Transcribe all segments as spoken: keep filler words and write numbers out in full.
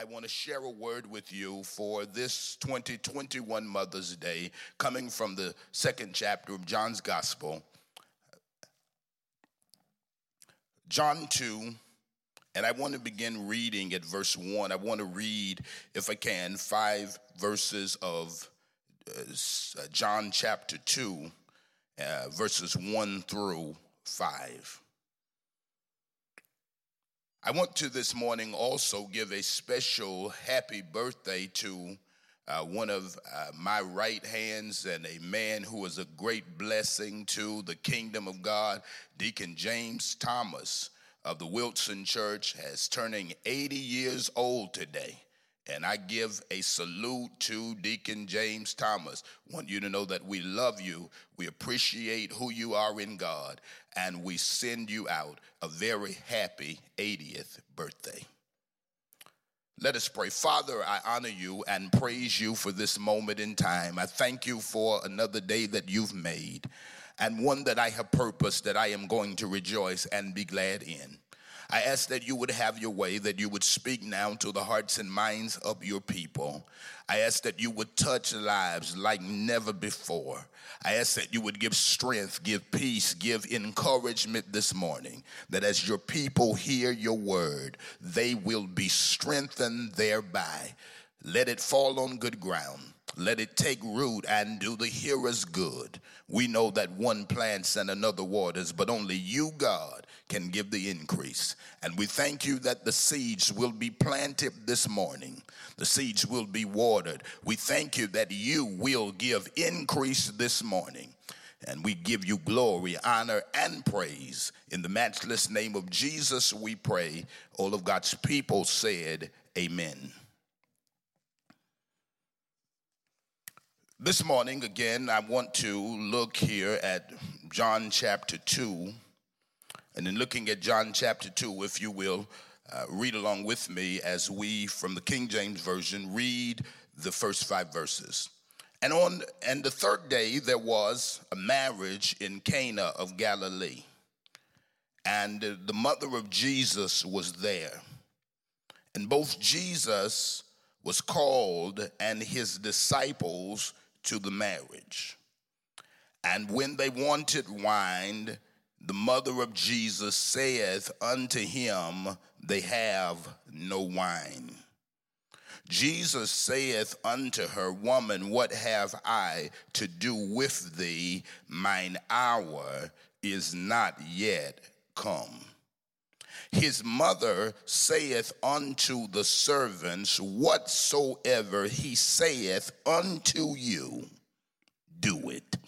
I want to share a word with you for this twenty twenty-one Mother's Day, coming from the second chapter of John's Gospel. John two, and I want to begin reading at verse one. I want to read, if I can, five verses of uh, John chapter two, uh, verses one through five. I want to this morning also give a special happy birthday to uh, one of uh, my right hands and a man who is a great blessing to the kingdom of God. Deacon James Thomas of the Wilson Church is turning eighty years old today. And I give a salute to Deacon James Thomas. Want you to know that we love you. We appreciate who you are in God. And we send you out a very happy eightieth birthday. Let us pray. Father, I honor you and praise you for this moment in time. I thank you for another day that you've made, and one that I have purposed that I am going to rejoice and be glad in. I ask that you would have your way, that you would speak now to the hearts and minds of your people. I ask that you would touch lives like never before. I ask that you would give strength, give peace, give encouragement this morning, that as your people hear your word, they will be strengthened thereby. Let it fall on good ground. Let it take root and do the hearers good. We know that one plants and another waters, but only you, God, can give the increase. And we thank you that the seeds will be planted this morning. The seeds will be watered. We thank you that you will give increase this morning. And we give you glory, honor, and praise. In the matchless name of Jesus, we pray. All of God's people said, amen. This morning, again, I want to look here at John chapter two. And in looking at John chapter two, if you will, uh, read along with me as we, from the King James Version, read the first five verses. And on and the third day there was a marriage in Cana of Galilee. And the mother of Jesus was there. And both Jesus was called and his disciples to the marriage. And when they wanted wine, the mother of Jesus saith unto him, they have no wine. Jesus saith unto her, woman, what have I to do with thee? Mine hour is not yet come. His mother saith unto the servants, whatsoever he saith unto you, do it.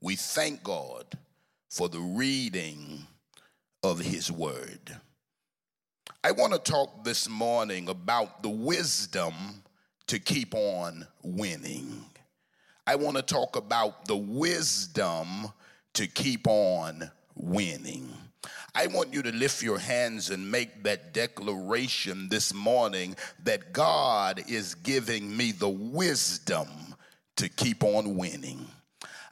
We thank God for the reading of his word. I want to talk this morning about the wisdom to keep on winning. I want to talk about the wisdom to keep on winning. I want you to lift your hands and make that declaration this morning that God is giving me the wisdom to keep on winning.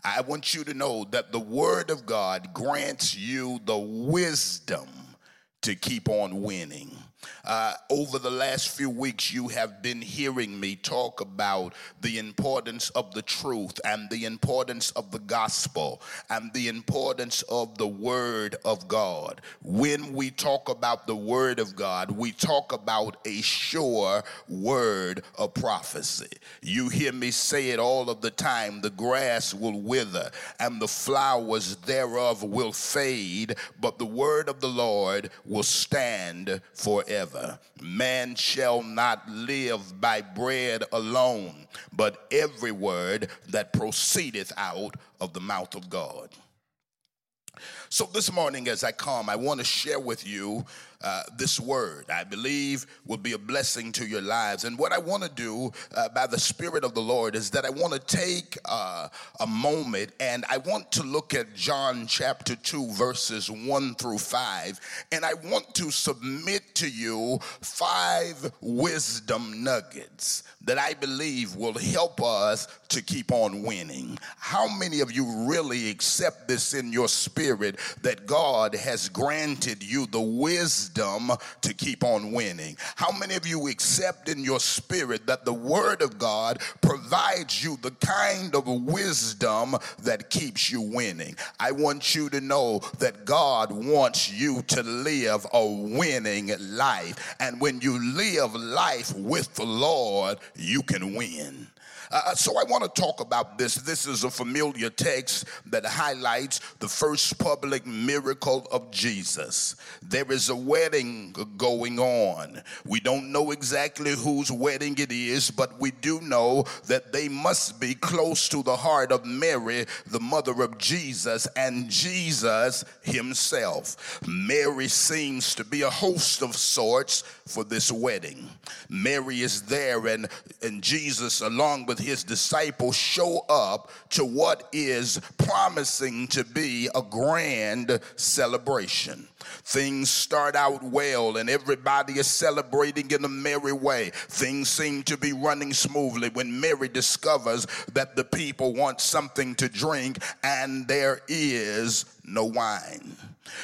I want you to know that the Word of God grants you the wisdom to keep on winning. Uh, over the last few weeks, you have been hearing me talk about the importance of the truth and the importance of the gospel and the importance of the Word of God. When we talk about the Word of God, we talk about a sure word of prophecy. You hear me say it all of the time, the grass will wither and the flowers thereof will fade, but the word of the Lord will stand forever. Ever. Man shall not live by bread alone, but every word that proceedeth out of the mouth of God. So this morning as I come, I want to share with you uh, this word I believe will be a blessing to your lives. And what I want to do uh, by the Spirit of the Lord is that I want to take uh, a moment and I want to look at John chapter two, verses one through five. And I want to submit to you five wisdom nuggets that I believe will help us to keep on winning. How many of you really accept this in your spirit, that God has granted you the wisdom wisdom to keep on winning? How many of you accept in your spirit that the Word of God provides you the kind of wisdom that keeps you winning? I want you to know that God wants you to live a winning life. And when you live life with the Lord, you can win. Uh, so I want to talk about this. This is a familiar text that highlights the first public miracle of Jesus. There is a wedding going on. We don't know exactly whose wedding it is, but we do know that they must be close to the heart of Mary, the mother of Jesus, and Jesus himself. Mary seems to be a host of sorts for this wedding. Mary is there, and, and Jesus, along with his disciples, show up to what is promising to be a grand celebration. Things start out well, and everybody is celebrating in a merry way. Things seem to be running smoothly when Mary discovers that the people want something to drink, and there is no wine.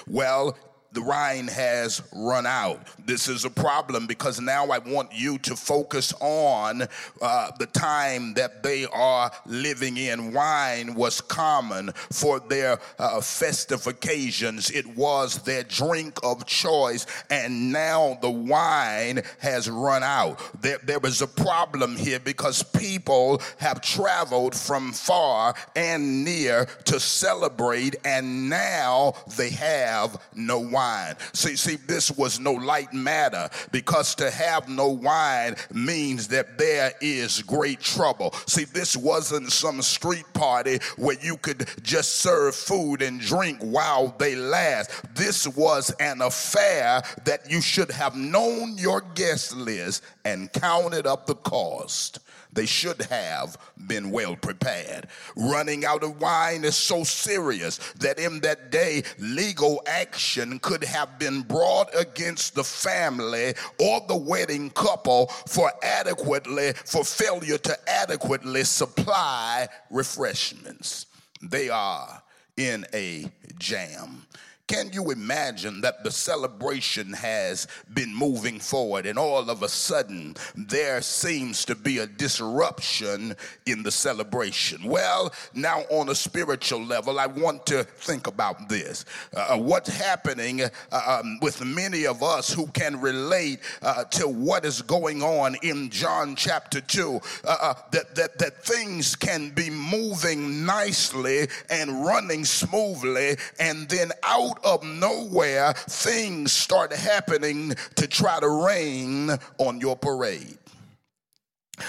Well, the wine has run out. This is a problem, because now I want you to focus on uh, the time that they are living in. Wine was common for their uh, festive occasions. It was their drink of choice, and now the wine has run out. There, there is a problem here, because people have traveled from far and near to celebrate, and now they have no wine. See, see, this was no light matter, because to have no wine means that there is great trouble. See, this wasn't some street party where you could just serve food and drink while they last. This was an affair that you should have known your guest list and counted up the cost. They should have been well prepared. Running out of wine is so serious that in that day, legal action could have been brought against the family or the wedding couple for adequately, for failure to adequately supply refreshments. They are in a jam. Can you imagine that the celebration has been moving forward, and all of a sudden there seems to be a disruption in the celebration? Well, now on a spiritual level, I want to think about this. Uh, what's happening uh, um, with many of us who can relate uh, to what is going on in John chapter two, uh, uh, that, that, that things can be moving nicely and running smoothly, and then out of nowhere, things start happening to try to rain on your parade.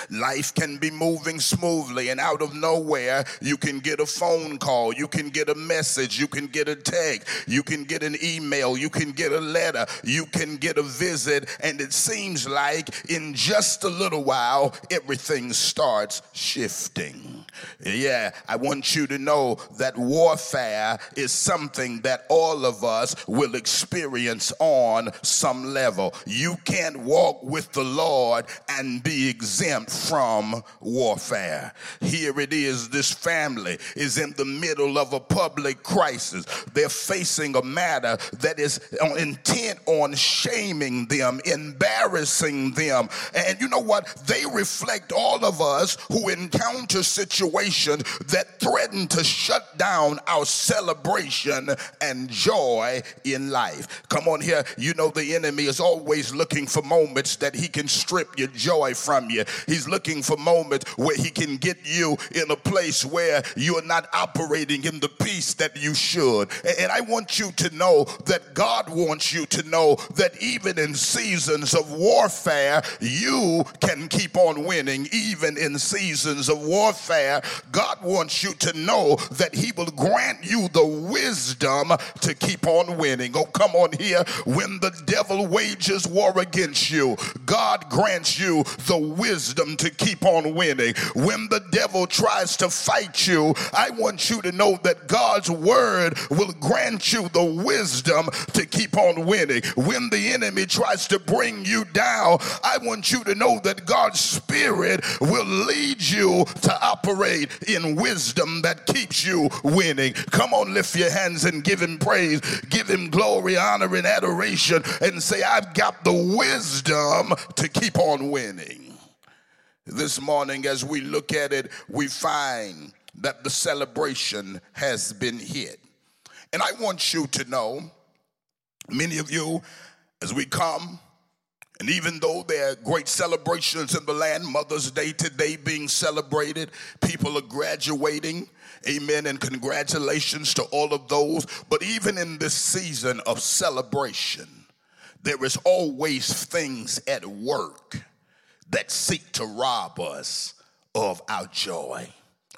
Life can be moving smoothly, and out of nowhere, you can get a phone call, you can get a message, you can get a text, you can get an email, you can get a letter, you can get a visit, and it seems like in just a little while, everything starts shifting. Yeah, I want you to know that warfare is something that all of us will experience on some level. You can't walk with the Lord and be exempt from warfare. Here it is. This family is in the middle of a public crisis. They're facing a matter that is intent on shaming them, embarrassing them. And you know what? They reflect all of us who encounter situations that threaten to shut down our celebration and joy in life. Come on here. You know the enemy is always looking for moments that he can strip your joy from you. He's looking for moments where he can get you in a place where you're not operating in the peace that you should. And I want you to know that God wants you to know that even in seasons of warfare, you can keep on winning. Even in seasons of warfare, God wants you to know that he will grant you the wisdom to keep on winning. Oh, come on here. When the devil wages war against you, God grants you the wisdom to keep on winning. When the devil tries to fight you, I want you to know that God's word will grant you the wisdom to keep on winning. When the enemy tries to bring you down, I want you to know that God's spirit will lead you to operate operate in wisdom that keeps you winning. Come on, lift your hands and give him praise. Give him glory, honor, and adoration, and say, I've got the wisdom to keep on winning. This morning, as we look at it, we find that the celebration has been hit. And I want you to know, many of you, as we come, and even though there are great celebrations in the land, Mother's Day today being celebrated, people are graduating, amen, and congratulations to all of those. But even in this season of celebration, there is always things at work that seek to rob us of our joy.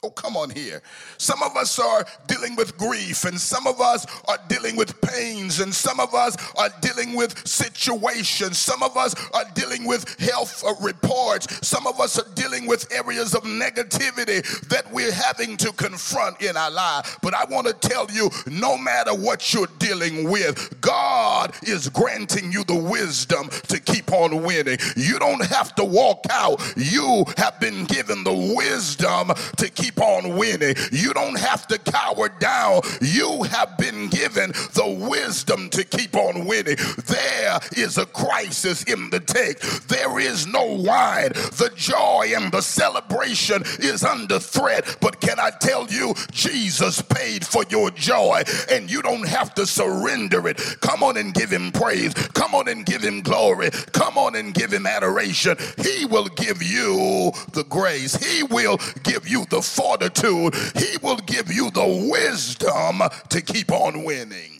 Oh, come on here. Some of us are dealing with grief, and some of us are dealing with pains, and some of us are dealing with situations. Some of us are dealing with health reports. Some of us are dealing with areas of negativity that we're having to confront in our life. But I want to tell you, no matter what you're dealing with, God is granting you the wisdom to keep on winning. You don't have to walk out. You have been given the wisdom to keep Keep on winning. You don't have to cower down. You have been given the wisdom to keep on winning. There is a crisis in the text. There is no wine. The joy and the celebration is under threat. But can I tell you, Jesus paid for your joy, and you don't have to surrender it. Come on and give him praise. Come on and give him glory. Come on and give him adoration. He will give you the grace. He will give you the fortitude. He will give you the wisdom to keep on winning.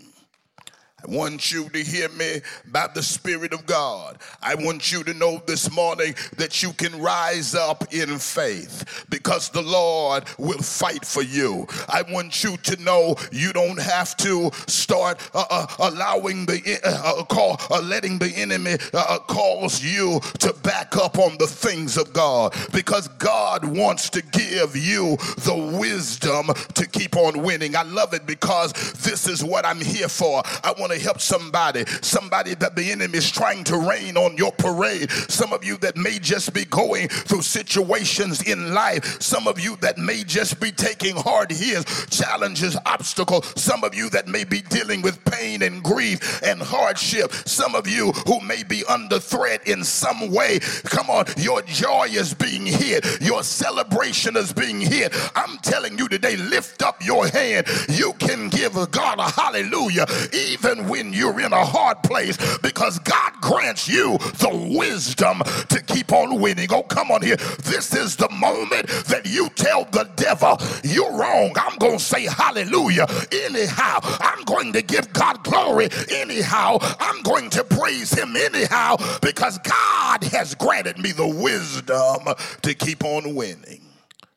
I want you to hear me by the Spirit of God. I want you to know this morning that you can rise up in faith because the Lord will fight for you. I want you to know you don't have to start uh, uh, allowing the uh, call, uh, letting the enemy uh, cause you to back up on the things of God, because God wants to give you the wisdom to keep on winning. I love it because this is what I'm here for. I want to help somebody, somebody that the enemy is trying to rain on your parade. Some of you that may just be going through situations in life. Some of you that may just be taking hard hits, challenges, obstacles. Some of you that may be dealing with pain and grief and hardship. Some of you who may be under threat in some way. Come on, your joy is being hit. Your celebration is being hit. I'm telling you today, lift up your hand. You can give God a hallelujah even when you're in a hard place, because God grants you the wisdom to keep on winning. Oh, come on here. This is the moment that you tell the devil, you're wrong. I'm going to say hallelujah anyhow. I'm going to give God glory anyhow. I'm going to praise him anyhow, because God has granted me the wisdom to keep on winning.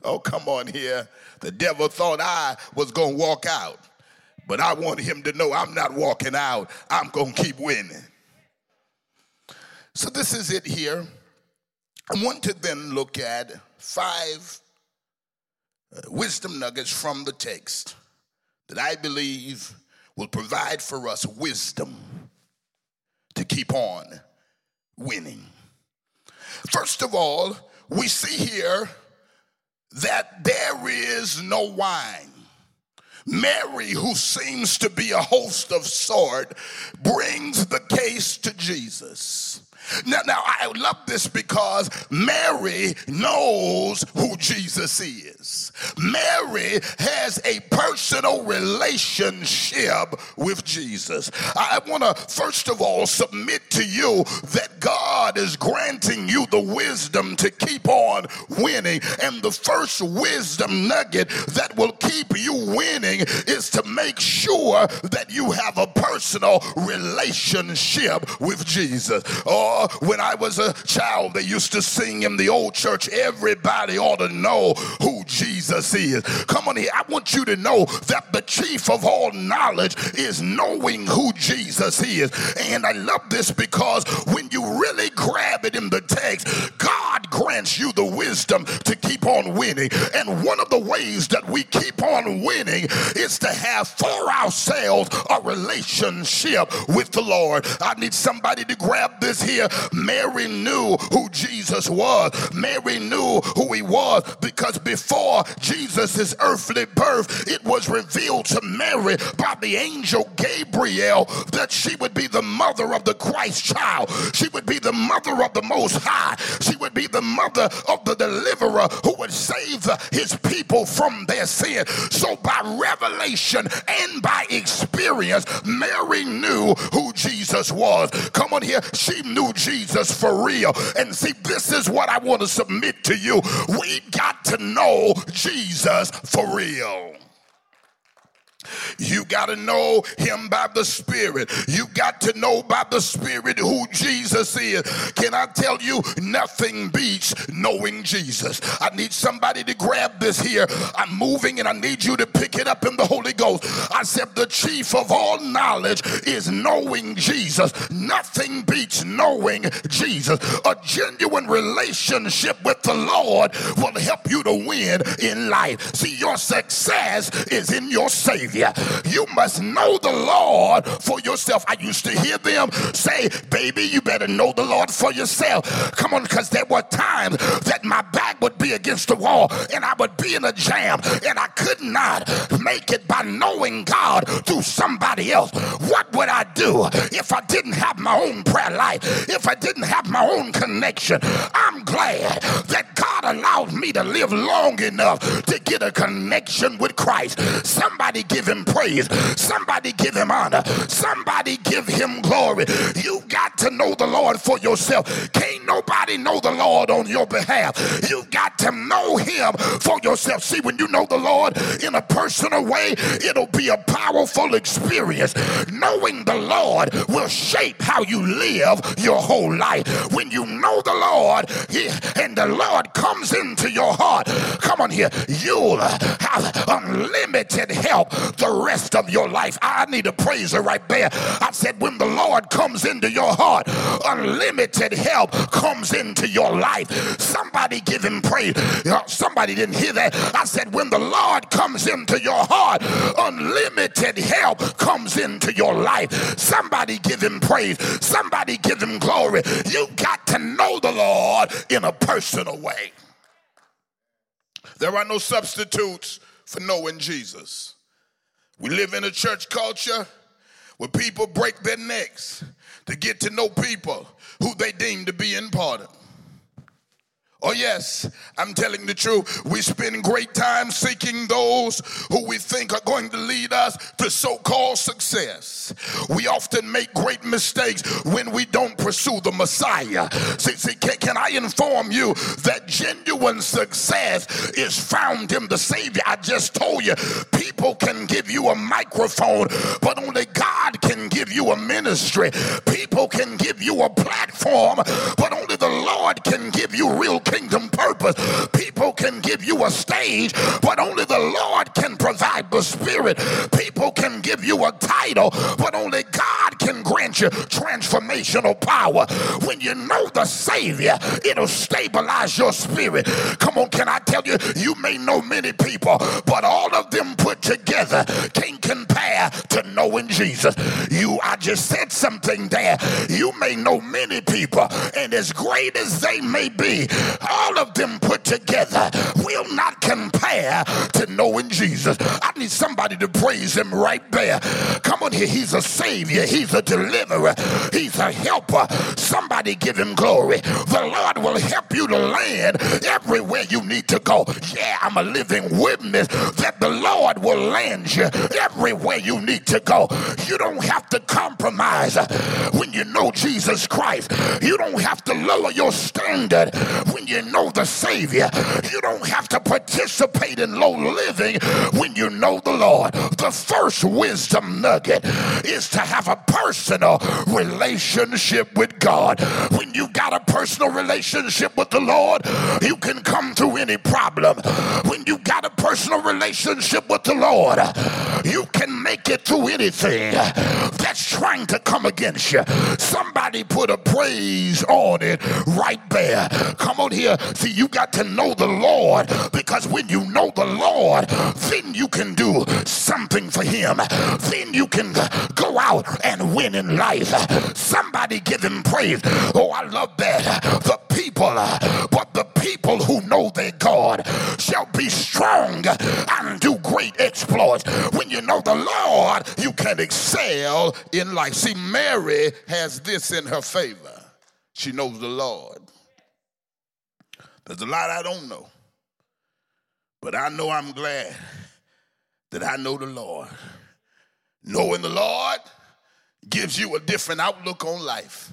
Oh, come on here. The devil thought I was going to walk out. But I want him to know I'm not walking out. I'm going to keep winning. So this is it here. I want to then look at five wisdom nuggets from the text that I believe will provide for us wisdom to keep on winning. First of all, we see here that there is no wine. Mary, who seems to be a host of sorts, brings the case to Jesus. Now, now, I love this because Mary knows who Jesus is. Mary has a personal relationship with Jesus. I want to, first of all, submit to you that God is granting you the wisdom to keep on winning. And the first wisdom nugget that will keep you winning is to make sure that you have a personal relationship with Jesus. Oh, when I was a child, they used to sing in the old church, everybody ought to know who Jesus is. Come on here. I want you to know that the chief of all knowledge is knowing who Jesus is. And I love this because when you really grab it in the text, God grants you the wisdom wisdom to keep on winning. And one of the ways that we keep on winning is to have for ourselves a relationship with the Lord. I need somebody to grab this here. Mary knew who Jesus was. Mary knew who he was because before Jesus' earthly birth, it was revealed to Mary by the angel Gabriel that she would be the mother of the Christ child. She would be the mother of the Most High. She would be the mother of the deliverer who would save his people from their sin. So by revelation and by experience, Mary knew who Jesus was. Come on here. She knew Jesus for real. And see, this is what I want to submit to you. We got to know Jesus for real. You got to know him by the Spirit. You got to know by the Spirit who Jesus is. Can I tell you, nothing beats knowing Jesus. I need somebody to grab this here. I'm moving and I need you to pick it up in the Holy Ghost. I said the chief of all knowledge is knowing Jesus. Nothing beats knowing Jesus. A genuine relationship with the Lord will help you to win in life. See, your success is in your Savior. You must know the Lord for yourself. I used to hear them say, baby, you better know the Lord for yourself. Come on, because there were times that my back would be against the wall and I would be in a jam and I could not make it by knowing God through somebody else. What would I do if I didn't have my own prayer life, if I didn't have my own connection? I'm glad that God allowed me to live long enough to get a connection with Christ. Somebody give him praise. Somebody give him honor. Somebody give him glory. You got to know the Lord for yourself. Can't nobody know the Lord on your behalf. You got to know him for yourself. See, when you know the Lord in a personal way, it'll be a powerful experience. Knowing the Lord will shape how you live your whole life. When you know the Lord and the Lord comes into your heart, come on here, you'll have unlimited help the rest of your life. I need a praiser right there. I said when the Lord comes into your heart, unlimited help comes into your life. Somebody give him praise. Somebody didn't hear that. I said when the Lord comes into your heart, unlimited help comes into your life. Somebody give him praise. Somebody give him glory. You got to know the Lord in a personal way. There are no substitutes for knowing Jesus. We live in a church culture where people break their necks to get to know people who they deem to be important. Oh yes, I'm telling the truth. We spend great time seeking those who we think are going to lead us to so-called success. We often make great mistakes when we don't pursue the Messiah. See, see can, can I inform you that genuine success is found in the Savior? I just told you, people can give you a microphone, but only God can give you a ministry. People can give you a platform, but only the Lord can give you real kingdom purpose. People can give you a stage, but only the Lord can provide the Spirit. People can give you a title, but only God can grant you transformational power. When you know the Savior, it'll stabilize your spirit. Come on, can I tell you, you may know many people, but all of them put together can't compare to knowing Jesus. You, I just said something there. You may know many people, and as great as they may be, all of them put together will not compare to knowing Jesus. I need somebody to praise him right there. Come on here. He's a Savior. He's a deliverer. He's a helper. Somebody give him glory. The Lord will help you to land everywhere you need to go. Yeah, I'm a living witness that the Lord will land you everywhere you need to go. You don't have to compromise when you know Jesus Christ. You don't have to lower your standard when you know the Savior. You don't have to participate in low living when you know the Lord. The first wisdom nugget is to have a personal personal relationship with God. When you got a personal relationship with the Lord, you can come through any problem. When you got a personal relationship with the Lord, you can make it through anything that's trying to come against you. Somebody put a praise on it right there. Come on here. See, you got to know the Lord, because when you know the Lord, then you can do something for him. Then you can go out and win in life. Somebody give him praise. Oh, I love that. The people, but the people who know their God shall be strong and do great exploits. When you know the Lord, you can excel in life. See, Mary has this in her favor. She knows the Lord. There's a lot I don't know, but I know I'm glad that I know the Lord. Knowing the Lord gives you a different outlook on life.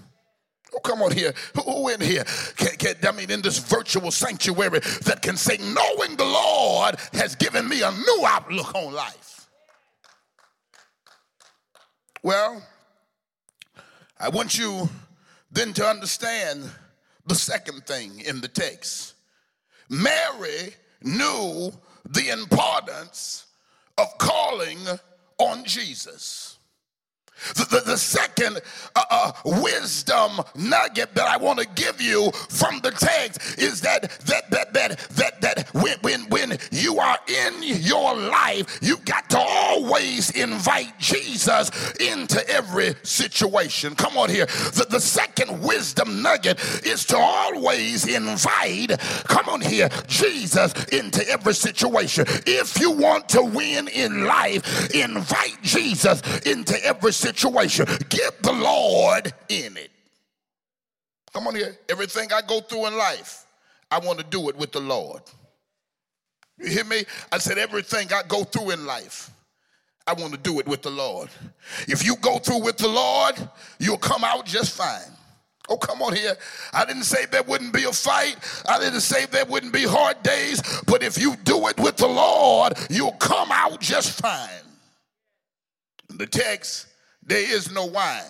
Oh, come on here. Who in here? Can, can, I mean, in this virtual sanctuary that can say, knowing the Lord has given me a new outlook on life. Well, I want you then to understand the second thing in the text. Mary knew the importance of calling on Jesus. The, the, the second uh, uh, wisdom nugget that I want to give you from the text is that that that that that that when when when you are in your life, you got to always invite Jesus into every situation. Come on here. The, the second wisdom nugget is to always invite, come on here, Jesus into every situation. If you want to win in life, invite Jesus into every situation. Situation. Get the Lord in it. Come on here. Everything I go through in life, I want to do it with the Lord. You hear me? I said everything I go through in life, I want to do it with the Lord. If you go through with the Lord, you'll come out just fine. Oh, come on here. I didn't say there wouldn't be a fight. I didn't say there wouldn't be hard days. But if you do it with the Lord, you'll come out just fine. The text: there is no wine.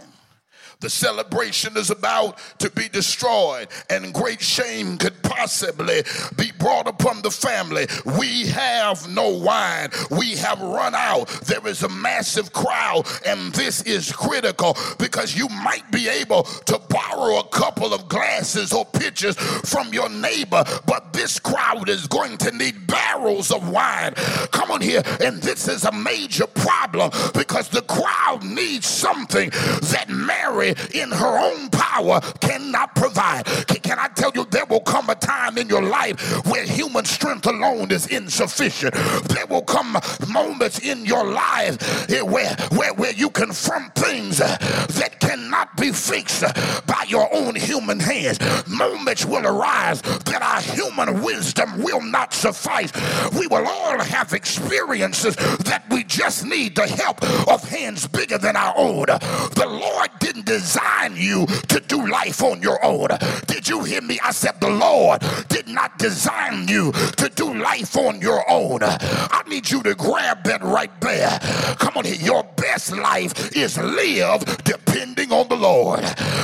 The celebration is about to be destroyed, and great shame could possibly be brought upon the family. We have no wine. We have run out. There is a massive crowd, and this is critical because you might be able to borrow a couple of glasses or pitchers from your neighbor, but this crowd is going to need barrels of wine. Come on here, and this is a major problem because the crowd needs something that Mary in her own power cannot provide. Can, can I tell you, there will come a time in your life where human strength alone is insufficient. There will come moments in your life where, where, where you confront things that cannot be fixed by your own human hands. Moments will arise that our human wisdom will not suffice. We will all have experiences that we just need the help of hands bigger than our own. The Lord didn't design you to do life on your own. Did you hear me? I said the Lord did not design you to do life on your own. I need you to grab that right there. Come on here. Your best life is lived depending on the Lord.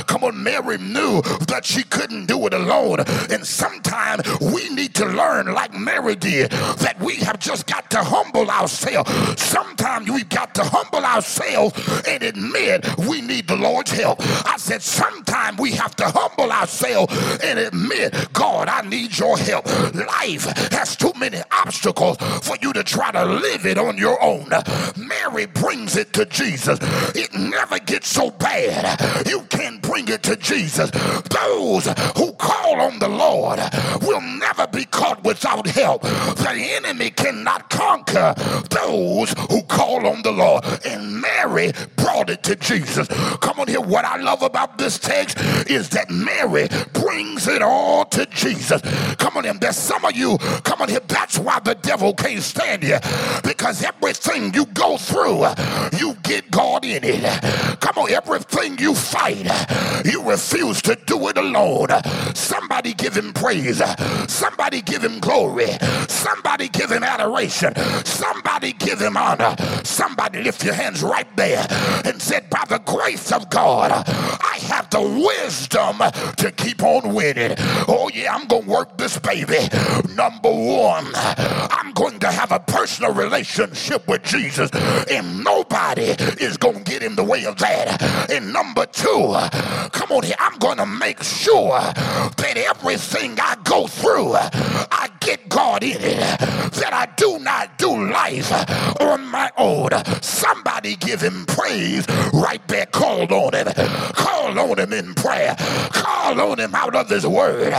Come on. Mary knew that she couldn't do it alone. And sometimes we need to learn, like Mary did, that we have just got to humble ourselves. Sometimes we've got to humble ourselves and admit we need the Lord. Lord's help. I said sometimes we have to humble ourselves and admit, God, I need your help. Life has too many obstacles for you to try to live it on your own. Mary brings it to Jesus. It never gets so bad you can't bring it to Jesus. Those who call on the Lord will never be caught without help. The enemy cannot conquer those who call on the Lord. And Mary brought it to Jesus. Come on here. What I love about this text is that Mary brings it all all to Jesus. Come on him. There's some of you, come on him. That's why the devil can't stand you, because everything you go through, you get God in it. Come on, everything you fight, you refuse to do it alone. Somebody give him praise. Somebody give him glory. Somebody give him adoration. Somebody give him honor. Somebody lift your hands right there and said, by the grace of God, I have the wisdom to keep on winning. Oh yeah, I'm going to work this baby. Number one, I'm going to have a personal relationship with Jesus, and nobody is going to get in the way of that. And number two, come on here, I'm going to make sure that everything I go through, I get God in it, that I do not do life on my own. Somebody give him praise right there. Call on him. Call on him in prayer. Call on him out of his word.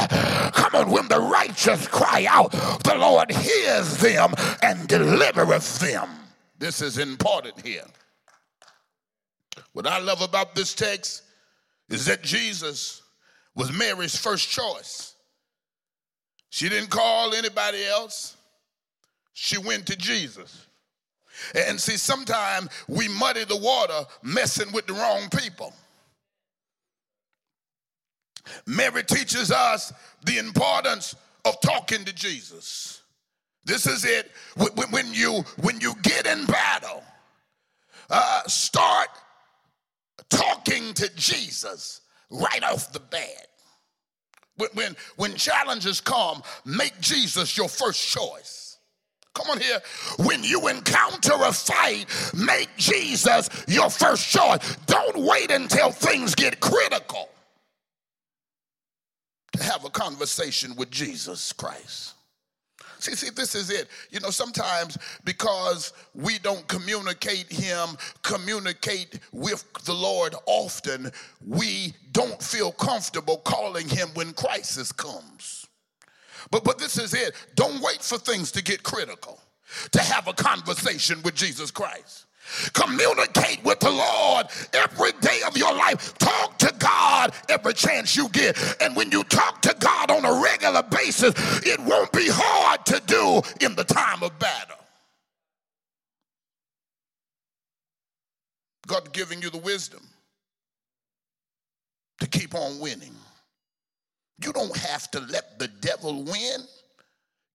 Come on, when the righteous cry out, the Lord hears them and delivereth them. This is important here. What I love about this text is that Jesus was Mary's first choice. She didn't call anybody else. She went to Jesus. And see, sometimes we muddy the water messing with the wrong people. Mary teaches us the importance of talking to Jesus. This is it. When you, when you get in battle, uh, start talking to Jesus right off the bat. When, when, when challenges come, make Jesus your first choice. Come on here. When you encounter a fight, make Jesus your first choice. Don't wait until things get critical to have a conversation with Jesus Christ. See, see, this is it. You know, sometimes because we don't communicate him, communicate with the Lord often, we don't feel comfortable calling him when crisis comes. But, but this is it. Don't wait for things to get critical to have a conversation with Jesus Christ. Communicate with the Lord every day of your life. Talk to God every chance you get. And when you talk to God on a regular basis, it won't be hard to do in the time of battle. God giving you the wisdom to keep on winning. You don't have to let the devil win.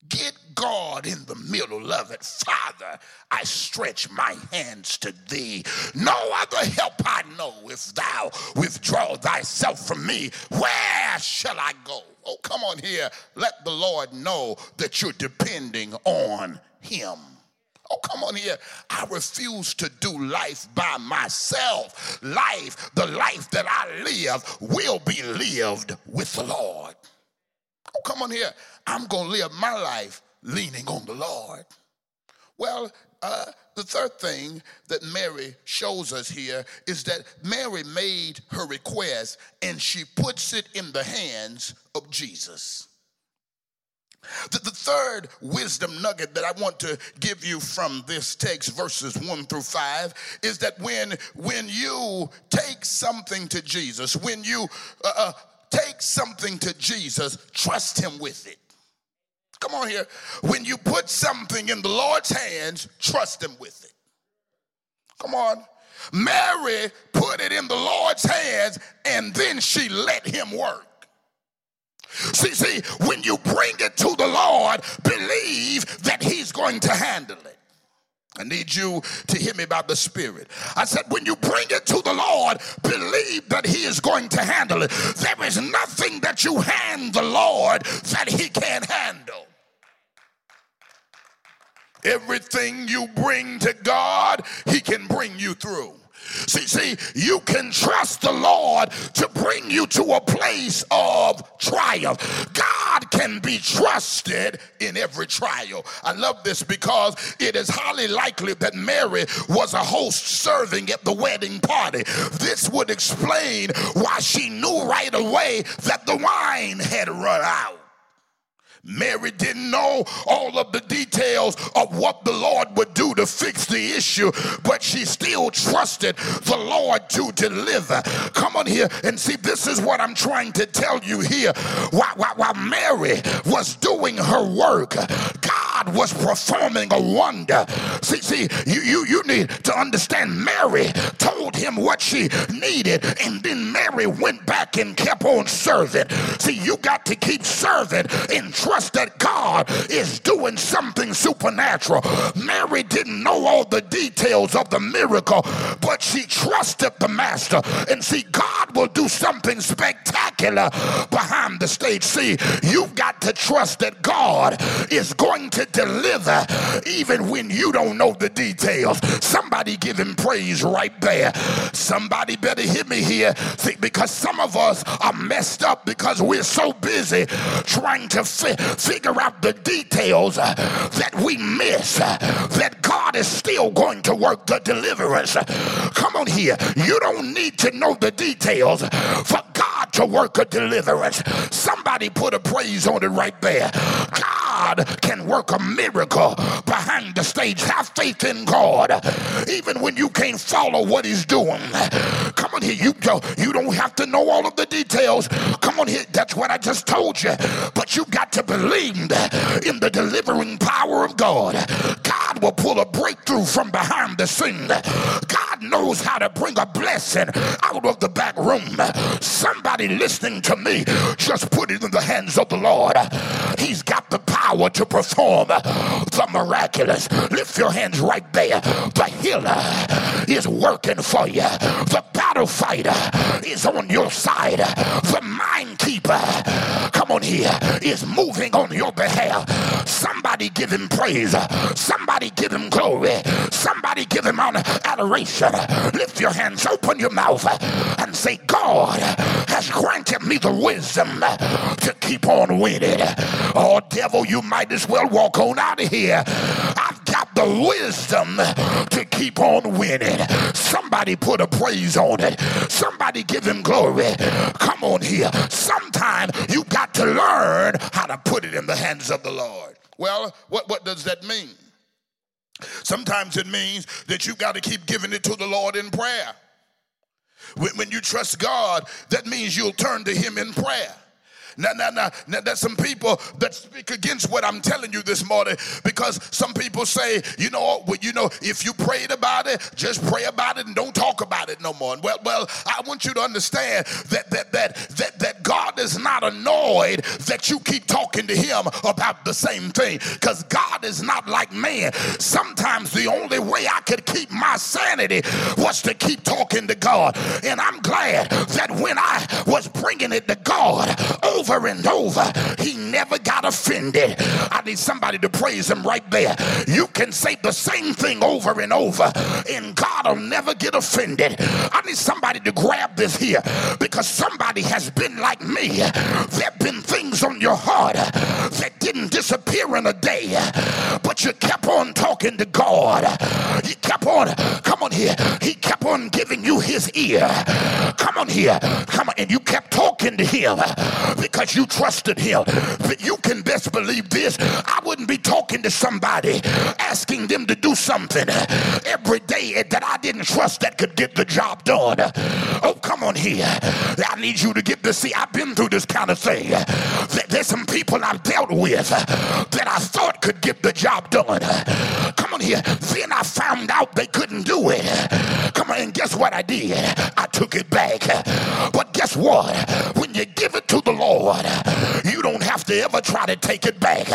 Get God in the middle of it. Father, I stretch my hands to thee. No other help I know. If thou withdraw thyself from me, where shall I go? Oh, come on here. Let the Lord know that you're depending on him. Oh, come on here. I refuse to do life by myself. Life, the life that I live, will be lived with the Lord. Oh, come on here. I'm going to live my life leaning on the Lord. Well, uh, the third thing that Mary shows us here is that Mary made her request and she puts it in the hands of Jesus. The, the third wisdom nugget that I want to give you from this text, verses one through five, is that when, when you take something to Jesus, when you... Uh, uh, Take something to Jesus, trust him with it. Come on here. When you put something in the Lord's hands, trust him with it. Come on. Mary put it in the Lord's hands and then she let him work. See, see, when you bring it to the Lord, believe that he's going to handle it. I need you to hear me by the Spirit. I said, when you bring it to the Lord, believe that he is going to handle it. There is nothing that you hand the Lord that he can't handle. Everything you bring to God, he can bring you through. See, see, you can trust the Lord to bring you to a place of triumph. God can be trusted in every trial. I love this because it is highly likely that Mary was a host serving at the wedding party. This would explain why she knew right away that the wine had run out. Mary didn't know all of the details of what the Lord would do to fix the issue, but she still trusted the Lord to deliver. Come on here and see, this is what I'm trying to tell you here. While, while, while Mary was doing her work, God was performing a wonder. See, see, you, you, you need to understand, Mary told him what she needed, and then Mary went back and kept on serving. See, you got to keep serving and trust that God is doing something supernatural. Mary didn't know all the details of the miracle, but she trusted the master. And see, God will do something spectacular behind the stage. See, you've got to trust that God is going to deliver even when you don't know the details. Somebody give him praise right there. Somebody better hear me here. See, because some of us are messed up because we're so busy trying to fit figure out the details uh, that we miss uh, that God is still going to work the deliverance. Uh, come on here. You don't need to know the details for God to work a deliverance. Somebody put a praise on it right there. God can work a miracle behind the stage. Have faith in God even when you can't follow what he's doing. Come on here. You, you don't have to know all of the details. Come on here. That's what I just told you. But you got to believed in the delivering power of God. God will pull a breakthrough from behind the scene. God knows how to bring a blessing out of the back room. Somebody listening to me, just put it in the hands of the Lord. He's got the power to perform the miraculous. Lift your hands right there. The healer is working for you. The battle fighter is on your side. The mind keeper, come on here, is moving on your behalf. Somebody give him praise. Somebody give him glory. Somebody give him honor, adoration. Lift your hands, open your mouth, and say, God has granted me the wisdom to keep on winning. Oh, devil, you might as well walk on out of here. I've got the wisdom to keep on winning. Somebody put a praise on it. Somebody give him glory. Come on here. Sometime you got to learn how to put it in the hands of the Lord. Well, what, what does that mean? Sometimes it means that you got to keep giving it to the Lord in prayer. When, when you trust God, that means you'll turn to him in prayer. Now, now, now, now, there's some people that speak against what I'm telling you this morning, because some people say, you know, well, you know, if you prayed about it, just pray about it and don't talk about it no more. And well, well, I want you to understand that that that that that God is not annoyed that you keep talking to him about the same thing, because God is not like man. Sometimes the only way I could keep my sanity was to keep talking to God, and I'm glad that when I was bringing it to God over and over, he never got offended. I need somebody to praise him right there. You can say the same thing over and over, and God will never get offended. I need somebody to grab this here, because somebody has been like me. There have been things on your heart that didn't disappear in a day, but you kept on talking to God. You kept on, come on here, he kept on giving you his ear. Come on here, come on, and you kept talking to him because you trusted him. But you can best believe this. I wouldn't be talking to somebody, asking them to do something every day that I didn't trust that could get the job done. Oh, come on here. I need you to get to see, I've been through this kind of thing. There's some people I've dealt with that I thought could get the job done. Come on here. Then I found out they couldn't do it. Come on, and guess what I did? I took it back. But guess what? When you give it to the Lord, you don't have to ever try to take it back,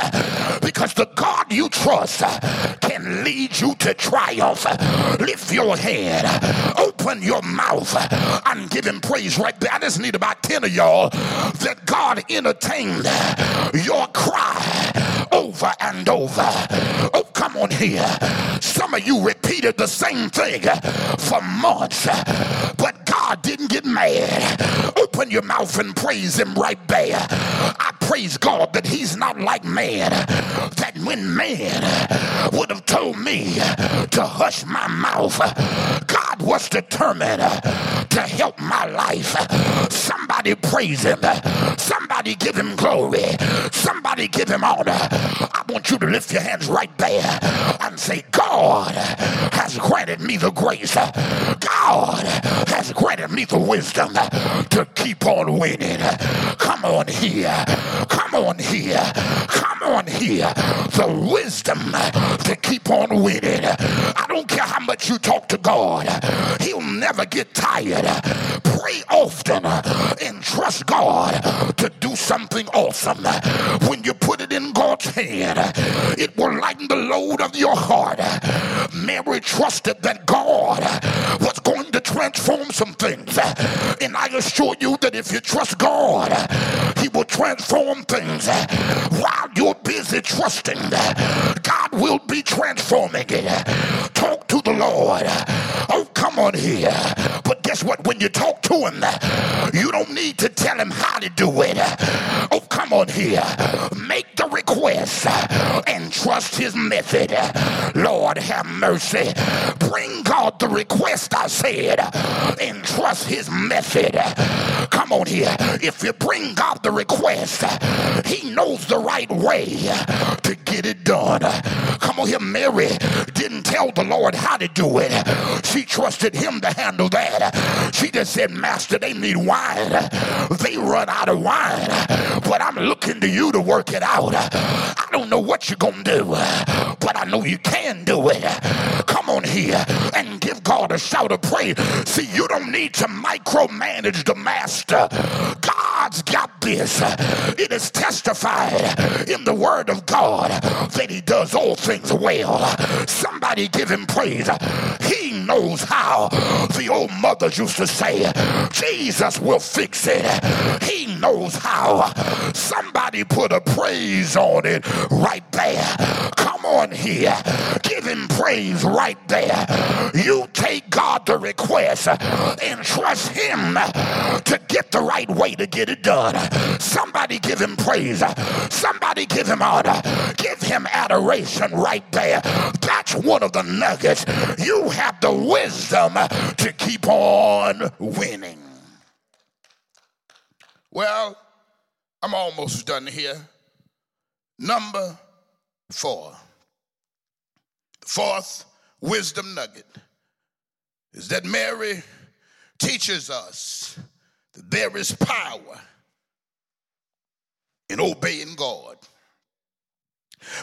because the God you trust can lead you to triumph. Lift your hand, open your mouth, and give him praise right there. I just need about ten of y'all that God entertained your cry over and over. Oh, come on here. Some of you repeated the same thing for months, but God didn't get mad. Open your mouth and praise him right there. I pray praise God that he's not like man, that when man would have told me to hush my mouth, God was determined to help my life. Somebody praise him. Somebody give him glory. Somebody give him honor. I want you to lift your hands right there and say, God has granted me the grace. God has granted me the wisdom to keep on winning. Come on here. Come on here. Come on here. The wisdom to keep on winning. I don't care how much you talk to God. He'll never get tired. Pray often and trust God to do something awesome. When you put it in God's hand, it will lighten the load of your heart. Mary trusted that God was going to transform some things. And I assure you that if you trust God, he will transform things. While you're busy trusting, God will be transforming it. Talk to the Lord. Oh, come on here. But guess what? When you talk to him, you don't need to tell him how to do it. Oh, come on here. Make the request and trust his method. Lord, have mercy. Bring God the request, I said, and trust his method. Come on here. If you bring God the request, he knows the right way to get it done. Come on here. Mary didn't tell the Lord how to do it. She trusted him to handle that. She just said, Master, they need wine. They run out of wine. But I'm looking to you to work it out. I don't know what you're going to do, but I know you can do it. Come on here and give God a shout of praise. See, you don't need to micromanage the master. God's got this. It is testified in the word of God that he does all things well. Somebody give him praise. He knows how. The old mothers used to say, Jesus will fix it. He knows how. Somebody put a praise on it right there. Come on here. Give him praise right there. You take God the request and trust him to get the right way to get it done. Somebody give him praise. Somebody give him honor. Give him adoration right there. That's one of the nuggets. You have the wisdom to keep on winning. Well, I'm almost done here. Number four. The fourth wisdom nugget is that Mary teaches us that there is power in obeying God.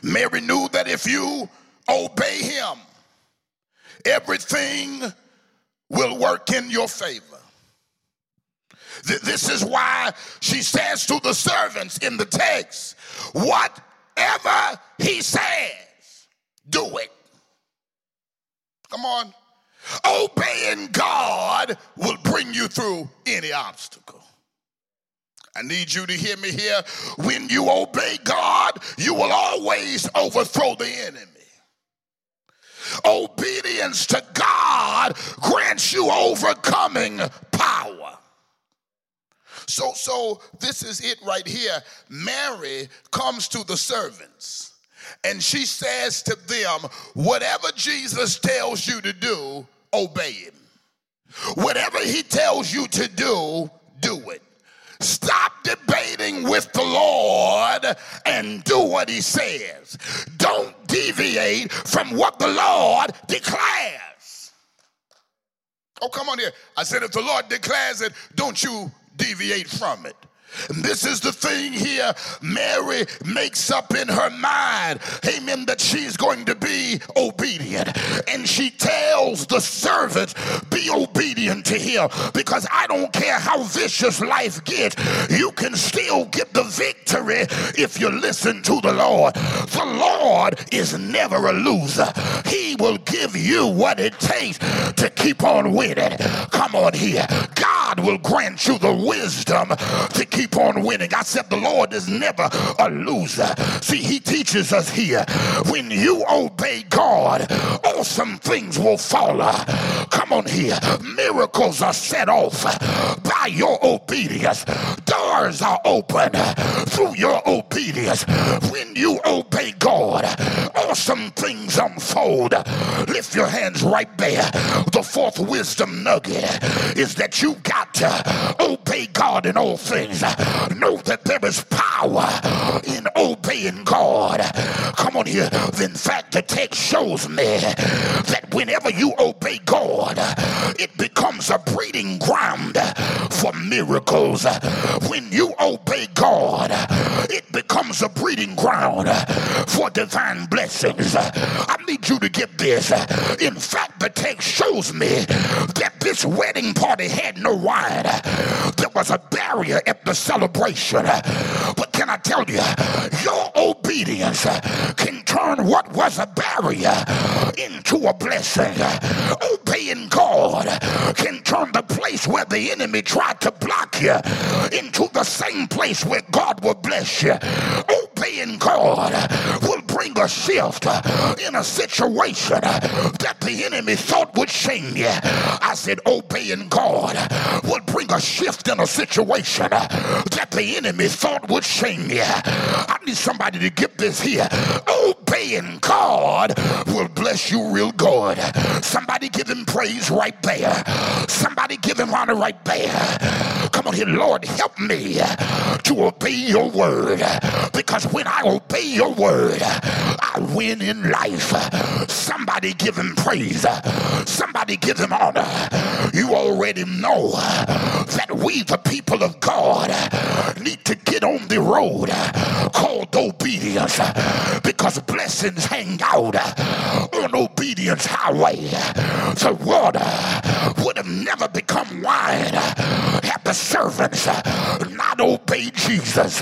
Mary knew that if you obey him, everything will work in your favor. This is why she says to the servants in the text, whatever he says, do it. Come on. Obeying God will bring you through any obstacle. I need you to hear me here. When you obey God, you will always overthrow the enemy. Obedience to God grants you overcoming power. So, so this is it right here. Mary comes to the servants and she says to them, whatever Jesus tells you to do, obey him. Whatever he tells you to do, do it. Stop debating with the Lord and do what he says. Don't deviate from what the Lord declares. Oh, come on here. I said if the Lord declares it, don't you deviate from it. This is the thing here Mary makes up in her mind, amen, that she's going to be obedient. And she tells the servants, be obedient to him, because I don't care how vicious life gets, you can still get the victory if you listen to the Lord. The Lord is never a loser. He will give you what it takes to keep on winning. Come on here. God God will grant you the wisdom to keep on winning. I said the Lord is never a loser. See, he teaches us here, when you obey God, awesome things will follow. Come on here. Miracles are set off by your obedience. Doors are open through your obedience. When you obey God, awesome things unfold. Lift your hands right there. The fourth wisdom nugget is that you got to obey God in all things. Know that there is power in obeying God. Come on here. In fact, the text shows me that whenever you obey God, it becomes a breeding ground for miracles. When you obey God, it becomes a breeding ground for divine blessings. I need you to get this. In fact, the text shows me that this wedding party had no wine. There was a barrier at the celebration. But can I tell you, your obedience can turn what was a barrier into a blessing. Obeying God can turn the place where the enemy tried to block you into the same place where God will bless you. Obeying God will bring a shift in a situation that the enemy thought would shame you. I said obeying God will bring a shift in a situation that the enemy thought would shame you. I need somebody to get this here. Obeying God will bless you real good. Somebody give him praise right there. Somebody give him honor right there. Come on here, Lord, help me to obey your word, because when I obey your word, I win in life. Somebody give him praise. Somebody give him honor. You already know that we, the people of God, need to get on the road called obedience, because blessings hang out on obedience highway. The water would have never become wine had the servants not obeyed Jesus,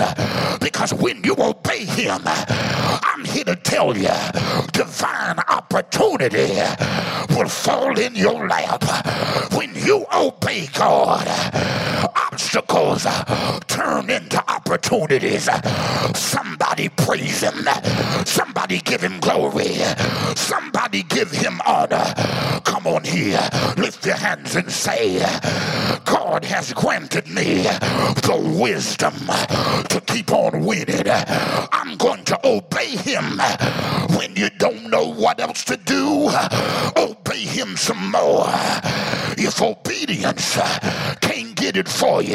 because when you obey him, I'm here to tell you, divine opportunity will fall in your lap. When you obey God, obstacles turn into opportunities. Somebody praise him. Somebody give him glory. Somebody give him honor. Come on here. Lift your hands and say, God has granted me the wisdom to keep on winning. I'm going to obey him. When you don't know what else to do, obey him some more. If obedience can't get it for you,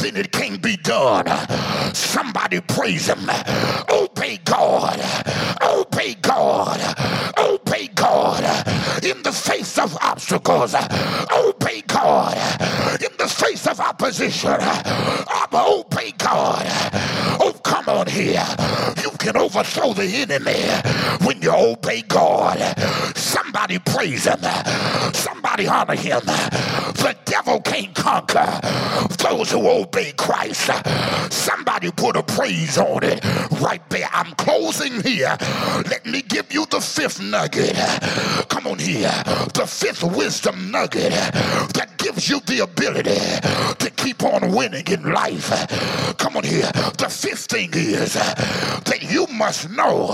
then it can't be done. Somebody praise him. Obey God. Obey God. Obey God. In the face of obstacles, obey God. In the face of opposition, obey God. Oh, come on here. You can overthrow the enemy when you obey God. Somebody praise him. Somebody honor him. The devil can't conquer those who obey Christ. Somebody put a praise on it right there. I'm closing here. Let me give you the fifth nugget. Come on here. The fifth wisdom nugget that gives you the ability to keep on winning in life. Come on here. The fifth thing is that you must know,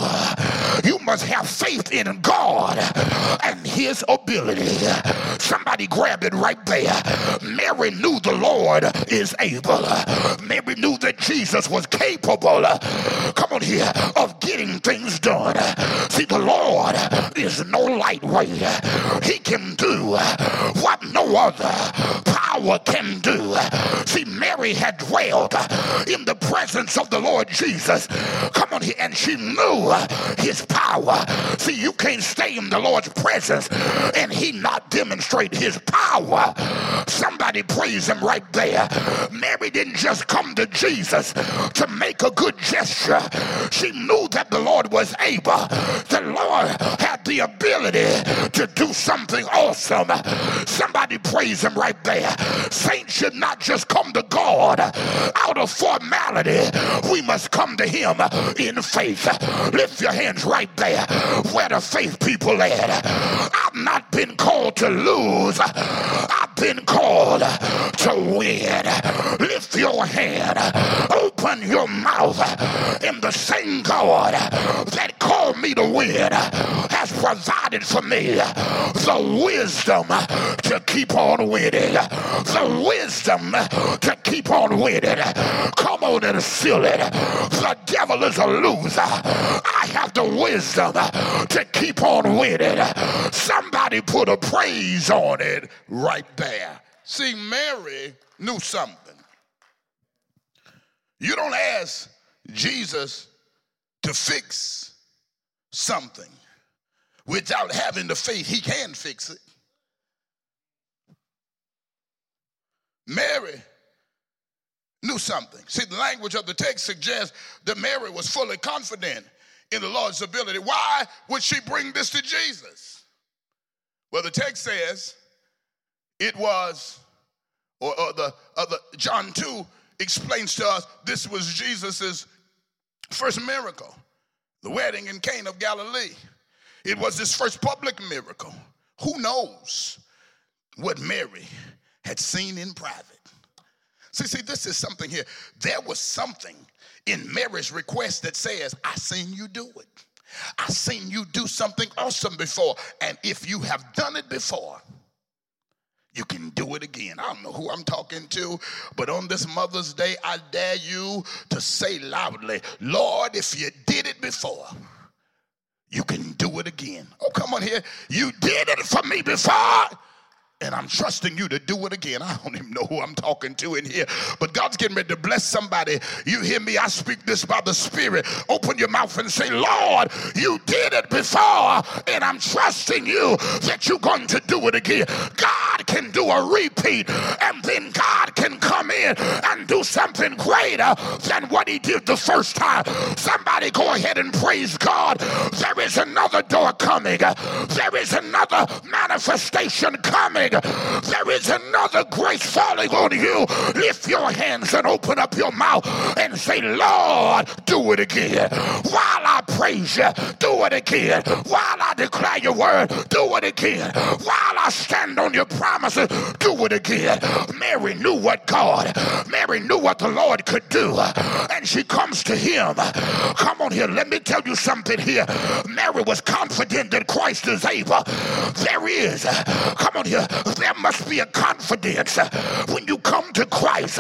you must have faith in God and his ability. Somebody grab it right there. Mary knew the Lord is able. Mary knew that Jesus was capable, come on here, of getting things done. See, the Lord is no lightweight. He can do what no other power can do. See, Mary had dwelled in the presence of the Lord Jesus. Come on here, and she knew his power. See, you can't stay in the Lord's presence and he not demonstrate his power. Somebody praise him right there. Mary didn't just come to Jesus to make a good gesture. She knew that the Lord was able. The Lord had the ability to do something awesome. Somebody praise him right there. Saints should not just come to God out of formality. We must come to him in faith. Lift your hands right there. Where the faith people at? I've not been called to lose. I've have been called to win. Lift your hand, open your mouth, and the same God that called me to win has provided for me the wisdom to keep on winning. The wisdom to keep on winning. Come on and feel it. The devil is a loser. I have the wisdom to keep on winning. Somebody put a praise on it right there. See, Mary knew something. You don't ask Jesus to fix something without having the faith he can fix it. Mary knew something. See, the language of the text suggests that Mary was fully confident in the Lord's ability. Why would she bring this to Jesus? Well, the text says it was, or, or the other John two explains to us, this was Jesus's first miracle, the wedding in Cana of Galilee. It was his first public miracle. Who knows what Mary had seen in private? See, see, this is something here. There was something in Mary's request that says, I seen you do it. I seen you do something awesome before. And if you have done it before, you can do it again. I don't know who I'm talking to, but on this Mother's Day, I dare you to say loudly, Lord, if you did it before, you can do it again. Oh, come on here. You did it for me before, and I'm trusting you to do it again. I don't even know who I'm talking to in here, but God's getting ready to bless somebody. You hear me? I speak this by the Spirit. Open your mouth and say, Lord, you did it before, and I'm trusting you that you're going to do it again. God can do a repeat, and then God can come in and do something greater than what he did the first time. Somebody go ahead and praise God. There is another door coming. There is another manifestation coming. There is another grace falling on you. Lift your hands and open up your mouth and say, Lord, do it again. While I praise you, do it again. While I declare your word, do it again. While I stand on your promises, do it again. Mary knew what God, Mary knew what the Lord could do, and she comes to him. Come on here, let me tell you something here. Mary was confident that Christ is able. There is, come on here, there must be a confidence when you come to Christ.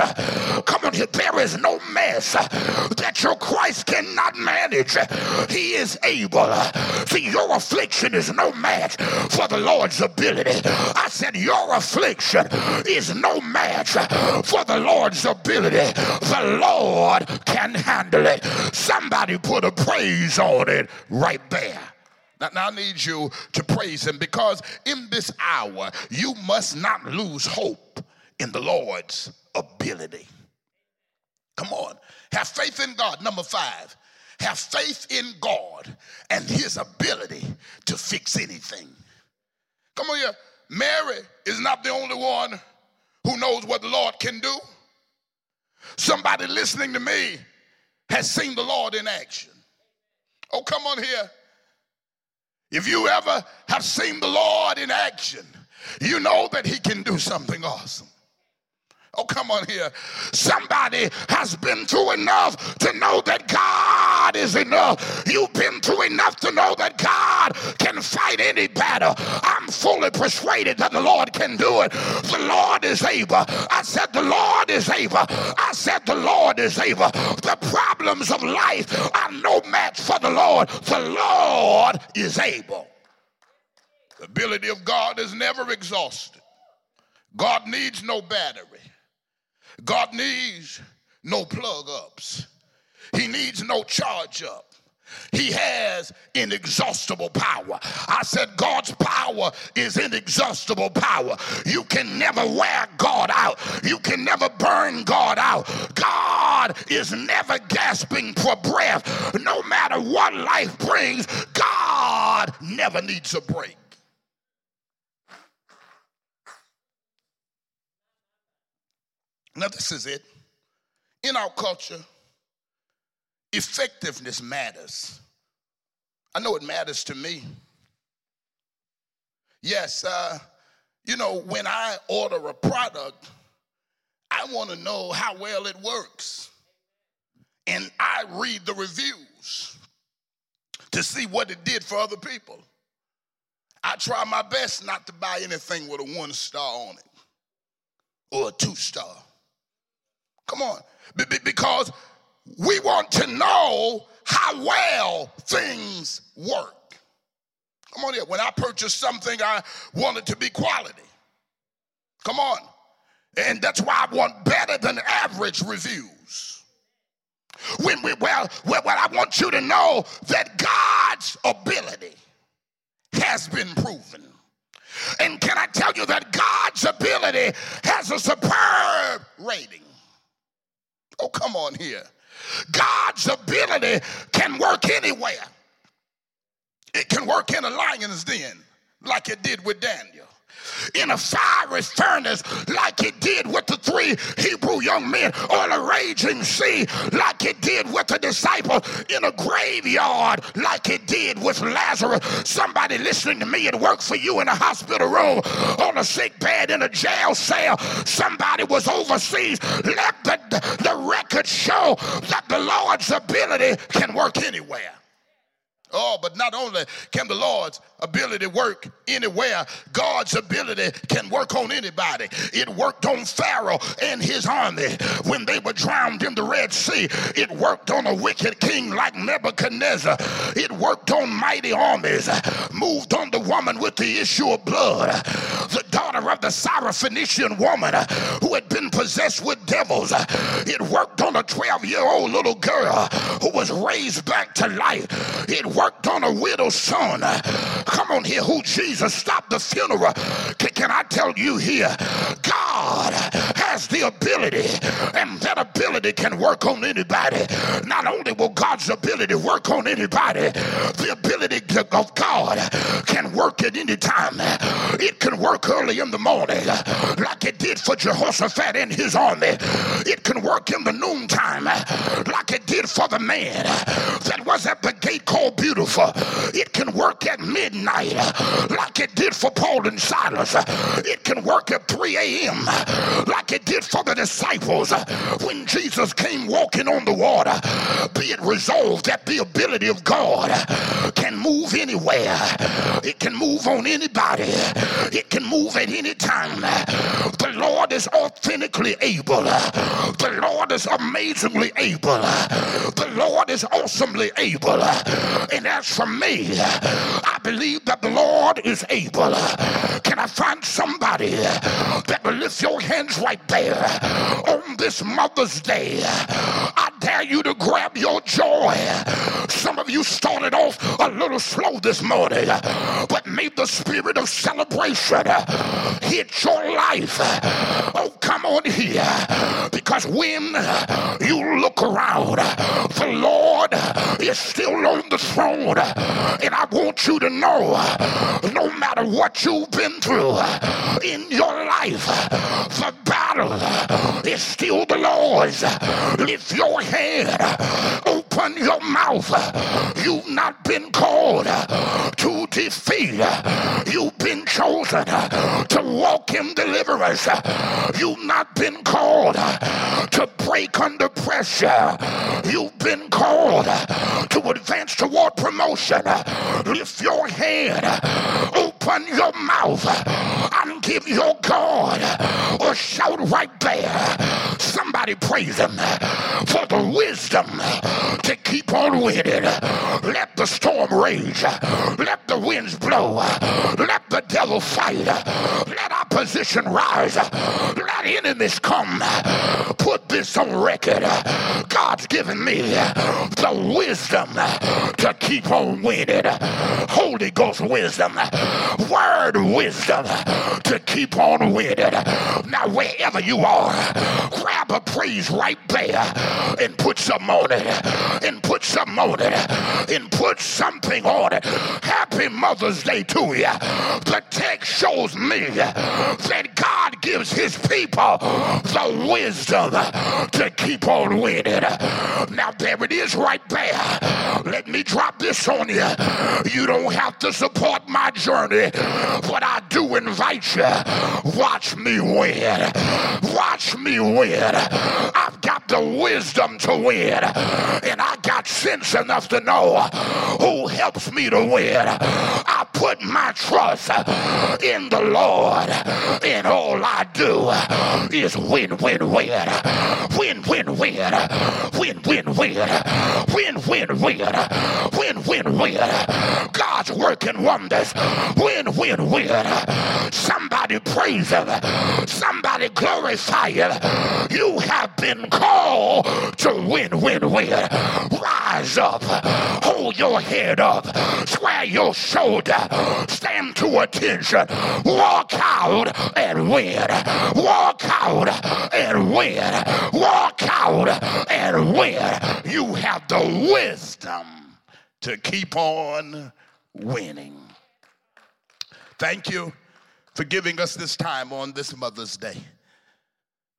Come on here, there is no mess that your Christ cannot manage. He is able. See, your affliction is no match for the Lord's ability. I said your affliction is no match for the Lord's ability. The Lord can handle it. Somebody put a praise on it right there. Now I need you to praise him, because in this hour, you must not lose hope in the Lord's ability. Come on. Have faith in God. Number five, have faith in God and his ability to fix anything. Come on here. Mary is not the only one who knows what the Lord can do. Somebody listening to me has seen the Lord in action. Oh, come on here. If you ever have seen the Lord in action, you know that he can do something awesome. Oh, come on here. Somebody has been through enough to know that God is enough. You've been through enough to know that God can fight any battle. I'm fully persuaded that the Lord can do it. The Lord is able. I said the Lord is able. I said the Lord is able. The problems of life are no match for the Lord. The Lord is able. The ability of God is never exhausted. God needs no battery. God needs no plug-ups. He needs no charge-up. He has inexhaustible power. I said God's power is inexhaustible power. You can never wear God out. You can never burn God out. God is never gasping for breath. No matter what life brings, God never needs a break. Now, this is it. In our culture, effectiveness matters. I know it matters to me. Yes, uh, You know, when I order a product, I want to know how well it works. And I read the reviews to see what it did for other people. I try my best not to buy anything with a one star on it or a two star. Come on. B- because we want to know how well things work. Come on here. When I purchase something, I want it to be quality. Come on. And that's why I want better than average reviews. When we, well, well, well, I want you to know that God's ability has been proven. And can I tell you that God's ability has a superb rating? Oh, come on here. God's ability can work anywhere. It can work in a lion's den like it did with Daniel. In a fiery furnace like it did with the three Hebrew young men. On a raging sea like it did with the disciples. In a graveyard like it did with Lazarus. Somebody listening to me, it worked for you in a hospital room. On a sick bed in a jail cell. Somebody was overseas. Let the, the record show that the Lord's ability can work anywhere. Oh, but not only can the Lord's ability work anywhere, God's ability can work on anybody. It worked on Pharaoh and his army when they were drowned in the Red Sea. It worked on a wicked king like Nebuchadnezzar. It worked on mighty armies. Moved on the woman with the issue of blood, the daughter of the Syrophoenician woman who had been possessed with devils. It worked on a twelve-year-old little girl who was raised back to life. It worked worked on a widow's son. Come on here, who Jesus stopped the funeral. Can, can I tell you here, God has the ability, and that ability can work on anybody. Not only will God's ability work on anybody, the ability of God can work at any time. It can work early in the morning, like it did for Jehoshaphat and his army. It can work in the noontime, like it did for the man that was at the gate called Beautiful. Beautiful. It can work at midnight like it did for Paul and Silas. It can work at three a.m. like it did for the disciples when Jesus came walking on the water. Be it resolved that the ability of God can move anywhere. It can move on anybody. It can move at any time. The Lord is authentically able. The Lord is amazingly able. The Lord is awesomely able. And as for me, I believe that the Lord is able. Can I find somebody that will lift your hands right there on this Mother's Day? I dare you to grab your joy. Some of you started off a little slow this morning, but may the spirit of celebration hit your life. Oh, come on here, because when you look around, the Lord is still on the throne. And I want you to know, no matter what you've been through in your life, the battle is still the Lord's. Lift your head, open your mouth. You've not been called to defeat. You've been chosen to walk in deliverance. You've not been called to break under pressure. You've been called to advance toward promotion. Lift your hand, open your mouth, and give your God a shout right there. Somebody praise him for the wisdom to keep on winning. Let the storm rage. Let the winds blow. Let the devil fight. Let opposition rise. Let enemies come. Put this on record. God's given me the wisdom to keep on winning. Holy Ghost wisdom, word wisdom to keep on winning. Now wherever you are, grab a praise right there and put some on it, and put some on it, and put something on it. Happy Mother's Day to you. The text shows me that God gives his people the wisdom to keep on winning. Now there it is right there. Let me drop this this on you. You don't have to support my journey, but I do invite you. Watch me win. Watch me win. I've got the wisdom to win, and I got sense enough to know who helps me to win. I put my trust in the Lord, and all I do is win, win, win. Win, win, win. Win, win, win. Win, win, win. Win, win, win. God's working wonders. Win, win, win. Somebody praise him. Somebody glorify him. You have been called to win, win, win. Rise up. Hold your head up. Square your shoulder. Stand to attention. Walk out and win. Walk out and win. Walk out and win. You have the wisdom to keep on winning. Thank you for giving us this time on this Mother's Day.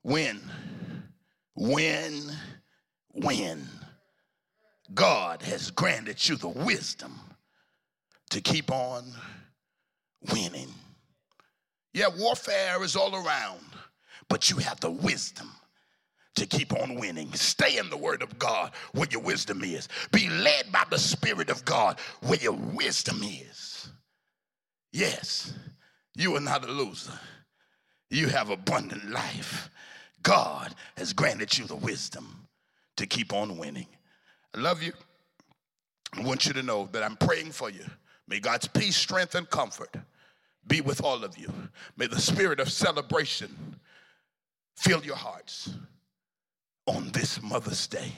Win, win, win. God has granted you the wisdom to keep on winning. Yeah, warfare is all around, but you have the wisdom to keep on winning. Stay in the word of God where your wisdom is. Be led by the Spirit of God where your wisdom is. Yes, you are not a loser. You have abundant life. God has granted you the wisdom to keep on winning. I love you. I want you to know that I'm praying for you. May God's peace, strength, and comfort be with all of you. May the spirit of celebration fill your hearts on this Mother's Day.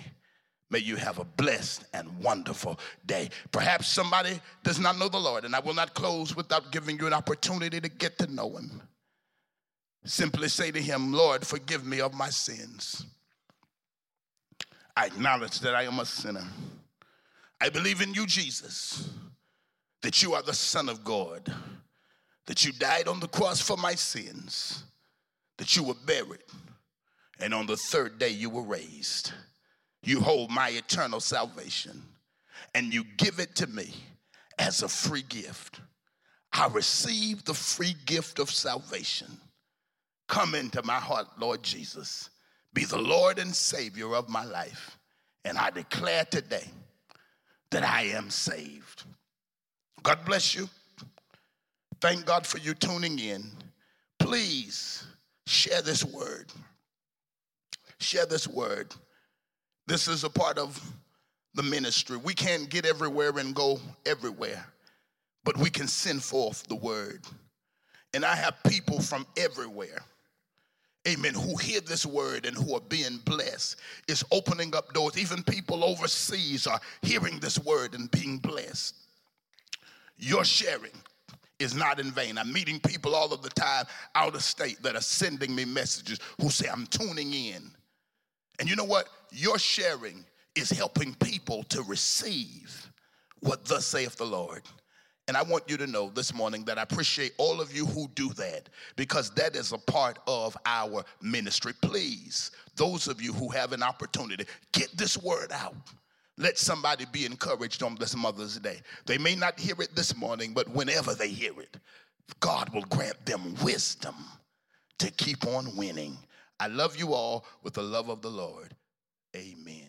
May you have a blessed and wonderful day. Perhaps somebody does not know the Lord, and I will not close without giving you an opportunity to get to know him. Simply say to him, Lord, forgive me of my sins. I acknowledge that I am a sinner. I believe in you, Jesus, that you are the Son of God, that you died on the cross for my sins, that you were buried, and on the third day you were raised. You hold my eternal salvation, and you give it to me as a free gift. I receive the free gift of salvation. Come into my heart, Lord Jesus. Be the Lord and Savior of my life. And I declare today that I am saved. God bless you. Thank God for you tuning in. Please share this word. Share this word. This is a part of the ministry. We can't get everywhere and go everywhere, but we can send forth the word. And I have people from everywhere, amen, who hear this word and who are being blessed. It's opening up doors. Even people overseas are hearing this word and being blessed. Your sharing is not in vain. I'm meeting people all of the time out of state that are sending me messages who say, I'm tuning in. And you know what? Your sharing is helping people to receive what thus saith the Lord. And I want you to know this morning that I appreciate all of you who do that, because that is a part of our ministry. Please, those of you who have an opportunity, get this word out. Let somebody be encouraged on this Mother's Day. They may not hear it this morning, but whenever they hear it, God will grant them wisdom to keep on winning. I love you all with the love of the Lord. Amen.